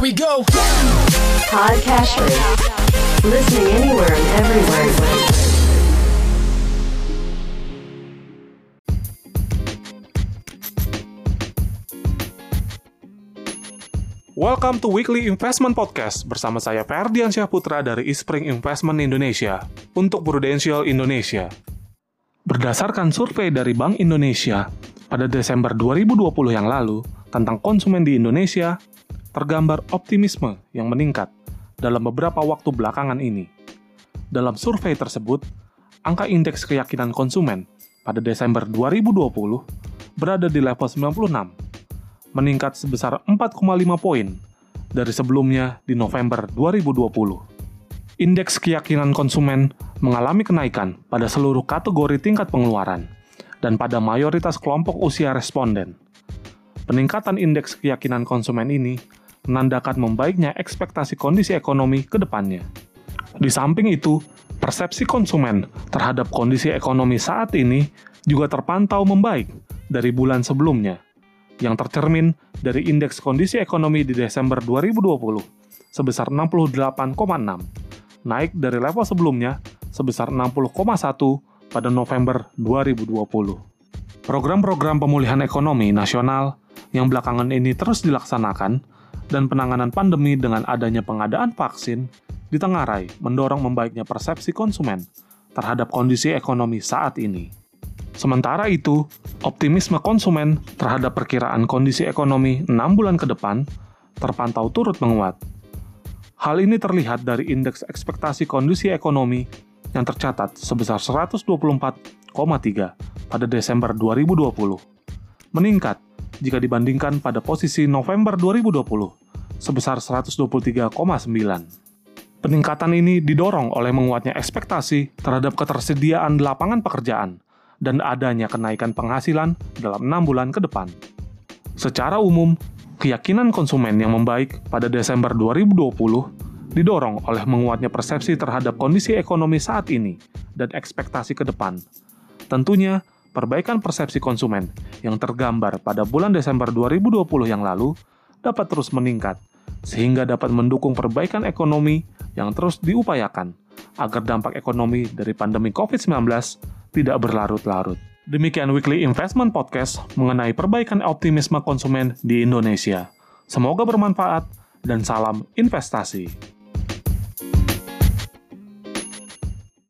Here we go. Podcast listening anywhere and everywhere. Welcome to Weekly Investment Podcast bersama saya Ferdiansyah Putra dari East Spring Investment Indonesia untuk Prudential Indonesia. Berdasarkan survei dari Bank Indonesia pada Desember 2020 yang lalu tentang konsumen di Indonesia, tergambar optimisme yang meningkat dalam beberapa waktu belakangan ini. Dalam survei tersebut, angka indeks keyakinan konsumen pada Desember 2020 berada di level 96, meningkat sebesar 4,5 poin dari sebelumnya di November 2020. Indeks keyakinan konsumen mengalami kenaikan pada seluruh kategori tingkat pengeluaran dan pada mayoritas kelompok usia responden. Peningkatan indeks keyakinan konsumen ini menandakan membaiknya ekspektasi kondisi ekonomi ke depannya. Di samping itu, persepsi konsumen terhadap kondisi ekonomi saat ini juga terpantau membaik dari bulan sebelumnya, yang tercermin dari indeks kondisi ekonomi di Desember 2020 sebesar 68,6, naik dari level sebelumnya sebesar 60,1 pada November 2020. Program-program pemulihan ekonomi nasional yang belakangan ini terus dilaksanakan dan penanganan pandemi dengan adanya pengadaan vaksin ditengarai mendorong membaiknya persepsi konsumen terhadap kondisi ekonomi saat ini. Sementara itu, optimisme konsumen terhadap perkiraan kondisi ekonomi 6 bulan ke depan terpantau turut menguat. Hal ini terlihat dari indeks ekspektasi kondisi ekonomi yang tercatat sebesar 124,3 pada Desember 2020, meningkat jika dibandingkan pada posisi November 2020 sebesar 123,9. Peningkatan ini didorong oleh menguatnya ekspektasi terhadap ketersediaan lapangan pekerjaan dan adanya kenaikan penghasilan dalam 6 bulan ke depan. Secara umum, keyakinan konsumen yang membaik pada Desember 2020 didorong oleh menguatnya persepsi terhadap kondisi ekonomi saat ini dan ekspektasi ke depan. Tentunya, perbaikan persepsi konsumen yang tergambar pada bulan Desember 2020 yang lalu dapat terus meningkat, sehingga dapat mendukung perbaikan ekonomi yang terus diupayakan agar dampak ekonomi dari pandemi COVID-19 tidak berlarut-larut. Demikian Weekly Investment Podcast mengenai perbaikan optimisme konsumen di Indonesia. Semoga bermanfaat dan salam investasi.